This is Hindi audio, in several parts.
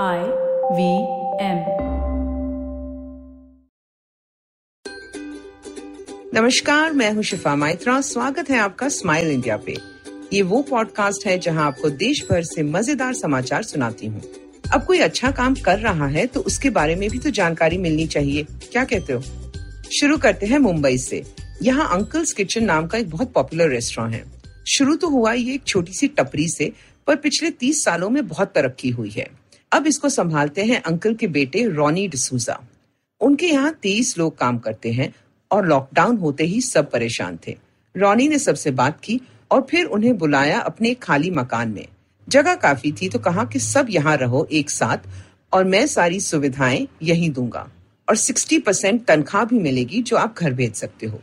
IVM। नमस्कार, मैं हूँ शिफा माइत्रा। स्वागत है आपका स्माइल इंडिया पे। ये वो पॉडकास्ट है जहाँ आपको देश भर से मजेदार समाचार सुनाती हूँ। अब कोई अच्छा काम कर रहा है तो उसके बारे में भी तो जानकारी मिलनी चाहिए, क्या कहते हो? शुरू करते हैं मुंबई से। यहाँ अंकल्स किचन नाम का एक बहुत पॉपुलर रेस्टोरेंट है। शुरू तो हुआ ये एक छोटी सी टपरी से, पर पिछले 30 सालों में बहुत तरक्की हुई है। अब इसको संभालते हैं अंकल के बेटे रॉनी डिसूजा। उनके यहाँ 23 लोग काम करते हैं और लॉकडाउन होते ही सब परेशान थे। रॉनी ने सबसे बात की और फिर उन्हें बुलाया अपने खाली मकान में। जगह काफी थी तो कहा कि सब यहाँ रहो एक साथ और मैं सारी सुविधाएं यहीं दूंगा और 60% तनख्वाह भी मिलेगी जो आप घर भेज सकते हो।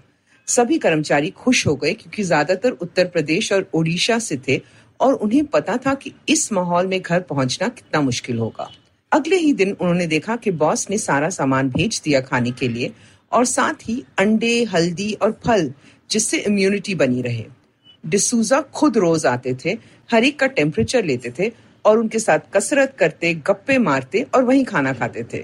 सभी कर्मचारी खुश हो गए क्योंकि ज्यादातर उत्तर प्रदेश और उड़ीसा से थे और उन्हें पता था कि इस माहौल में घर पहुंचना कितना मुश्किल होगा। अगले ही दिन उन्होंने देखा कि बॉस ने सारा सामान भेज दिया खाने के लिए और साथ ही अंडे, हल्दी और फल, जिससे इम्यूनिटी बनी रहे। डिसूजा खुद रोज आते थे, हर एक का टेम्परेचर लेते थे और उनके साथ कसरत करते, गप्पे मारते और वहीं खाना खाते थे।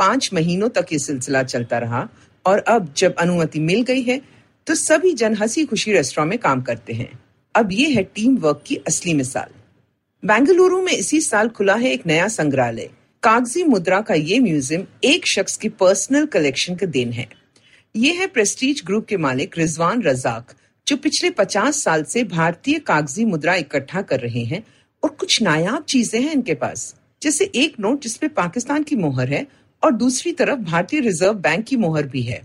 5 महीनों तक ये सिलसिला चलता रहा और अब जब अनुमति मिल गई है तो सभी जन हंसी खुशी रेस्टोरेंट में काम करते हैं। अब ये है टीम वर्क की असली मिसाल। बेंगलुरु में इसी साल खुला है एक नया संग्रहालय। कागजी मुद्रा का ये म्यूजियम एक शख्स की पर्सनल कलेक्शन का देन है। ये है प्रेस्टीज ग्रुप के मालिक रिजवान रजाक, जो पिछले 50 साल से भारतीय कागजी मुद्रा इकट्ठा कर रहे हैं और कुछ नायाब चीजें हैं इनके पास, जैसे एक नोट जिसपे पाकिस्तान की मोहर है और दूसरी तरफ भारतीय रिजर्व बैंक की मोहर भी है।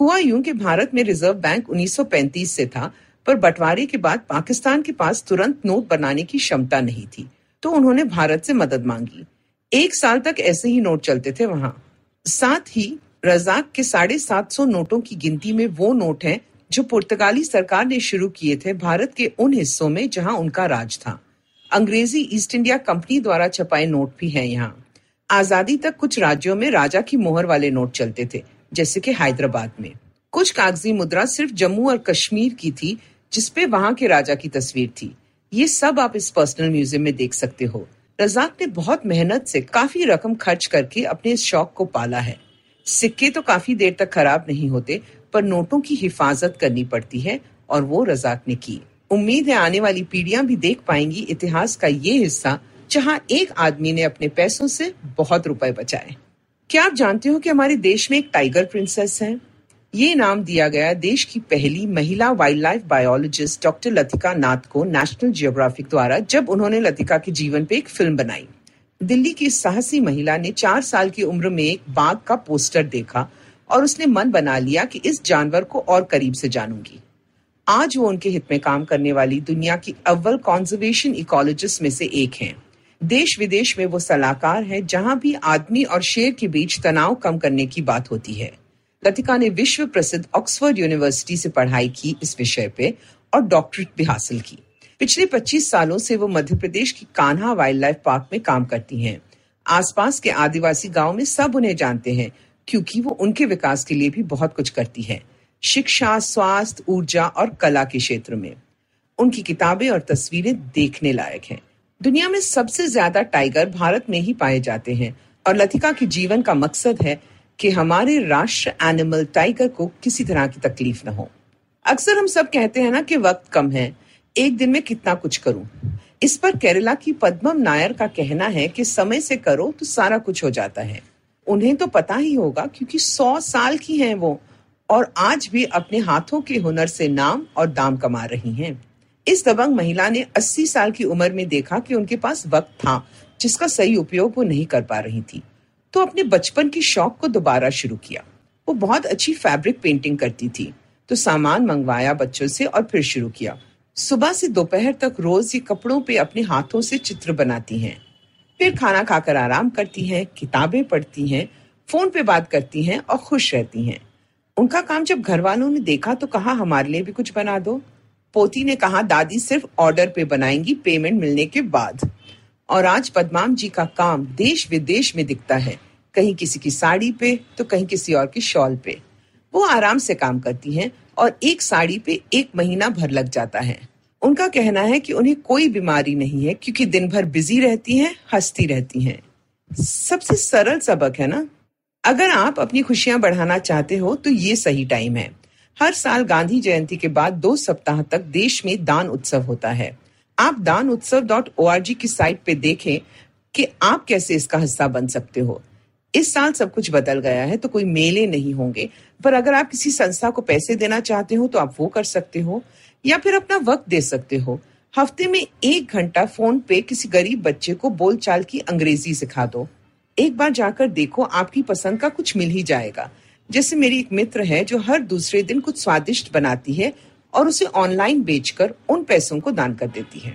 हुआ यूं कि भारत में रिजर्व बैंक 1935 से था, पर बंटवारे के बाद पाकिस्तान के पास तुरंत नोट बनाने की क्षमता नहीं थी तो उन्होंने भारत से मदद मांगी। 1 साल तक ऐसे ही नोट चलते थे वहां। साथ ही रजाक के 750 नोटों की गिनती में वो नोट हैं जो पुर्तगाली सरकार ने शुरू किए थे भारत के उन हिस्सों में जहां उनका राज था। अंग्रेजी ईस्ट इंडिया कंपनी द्वारा छपाए नोट भी हैं यहाँ। आजादी तक कुछ राज्यों में राजा की मोहर वाले नोट चलते थे, जैसे कि हैदराबाद में। कुछ कागजी मुद्रा सिर्फ जम्मू और कश्मीर की थी जिसपे वहां के राजा की तस्वीर थी। ये सब आप इस पर्सनल म्यूजियम में देख सकते हो। रजाक ने बहुत मेहनत से काफी रकम खर्च करके अपने इस शौक को पाला है। सिक्के तो काफी देर तक खराब नहीं होते, पर नोटों की हिफाजत करनी पड़ती है और वो रजाक ने की। उम्मीद है आने वाली पीढ़ियां भी देख पाएंगी इतिहास का ये हिस्सा जहाँ एक आदमी ने अपने पैसों से बहुत रुपए बचाए। क्या आप जानते हो कि हमारे देश में एक टाइगर प्रिंसेस है? ये नाम दिया गया देश की पहली महिला wild life biologist doctor Latika Nath को नेशनल जियोग्राफिक द्वारा, जब उन्होंने लतिका के जीवन पे एक फिल्म बनाई। दिल्ली की साहसी महिला ने 4 साल की उम्र में एक बाघ का पोस्टर देखा और उसने मन बना लिया कि इस जानवर को और करीब से जानूंगी। आज वो उनके हित में काम करने वाली दुनिया की अव्वल कॉन्जर्वेशन इकोलॉजिस्ट में से एक है। देश विदेश में वो सलाहकार है जहाँ भी आदमी और शेर के बीच तनाव कम करने की बात होती है। लतिका ने विश्व प्रसिद्ध ऑक्सफोर्ड यूनिवर्सिटी से पढ़ाई की इस विषय पे और डॉक्टरेट भी हासिल की। पिछले 25 सालों से वो मध्य प्रदेश की कान्हा वाइल्ड लाइफ पार्क में काम करती हैं। आसपास के आदिवासी गांव में सब उन्हें जानते हैं क्योंकि वो उनके विकास के लिए भी बहुत कुछ करती हैं, शिक्षा, स्वास्थ्य, ऊर्जा और कला के क्षेत्र में। उनकी किताबें और तस्वीरें देखने लायक हैं। दुनिया में सबसे ज्यादा टाइगर भारत में ही पाए जाते हैं और लतिका के जीवन का मकसद है कि हमारे राष्ट्र एनिमल टाइगर को किसी तरह की तकलीफ ना हो। अक्सर हम सब कहते हैं ना कि वक्त कम है, एक दिन में कितना कुछ करूं। इस पर केरला की पद्मा नायर का कहना है कि समय से करो तो सारा कुछ हो जाता है। उन्हें तो पता ही होगा क्योंकि 100 साल की हैं वो और आज भी अपने हाथों के हुनर से नाम और दाम कमा रही हैं। इस दबंग महिला ने 80 साल की उम्र में देखा कि उनके पास वक्त था जिसका सही उपयोग वो नहीं कर पा रही थी, तो अपने बचपन की शौक को दोबारा शुरू किया। वो बहुत अच्छी फैब्रिक पेंटिंग करती थी तो सामान मंगवाया बच्चों से और फिर शुरू किया। सुबह से दोपहर तक रोज ये कपड़ों पे अपने हाथों से चित्र बनाती हैं, फिर खाना खाकर आराम करती हैं, किताबें पढ़ती हैं, फोन पे बात करती हैं और खुश रहती हैं। उनका काम जब घर वालों ने देखा तो कहा हमारे लिए भी कुछ बना दो। पोती ने कहा दादी सिर्फ ऑर्डर पे बनाएंगी पेमेंट मिलने के बाद। और आज पद्माम जी का काम देश विदेश में दिखता है, कहीं किसी की साड़ी पे तो कहीं किसी और की शॉल पे। वो आराम से काम करती हैं और एक साड़ी पे 1 महीना भर लग जाता है। उनका कहना है कि उन्हें कोई बीमारी नहीं है क्योंकि दिन भर बिजी रहती हैं, हंसती रहती हैं। सबसे सरल सबक है ना, अगर आप अपनी खुशियां बढ़ाना चाहते हो तो ये सही टाइम है। हर साल गांधी जयंती के बाद 2 सप्ताह तक देश में दान उत्सव होता है। आप danutsav.org की साइट पे देखें कि आप कैसे इसका हिस्सा बन सकते हो। इस साल सब कुछ बदल गया है तो कोई मेले नहीं होंगे, पर अगर आप किसी संस्था को पैसे देना चाहते हो तो आप वो कर सकते हो, या फिर अपना वक्त दे सकते हो। हफ्ते में 1 घंटा फोन पे किसी गरीब बच्चे को बोलचाल की अंग्रेजी सिखा दो। एक बार जाकर देखो, आपकी पसंद का कुछ मिल ही जाएगा। जैसे मेरी एक मित्र है जो हर दूसरे दिन कुछ स्वादिष्ट बनाती है और उसे ऑनलाइन बेचकर उन पैसों को दान कर देती है।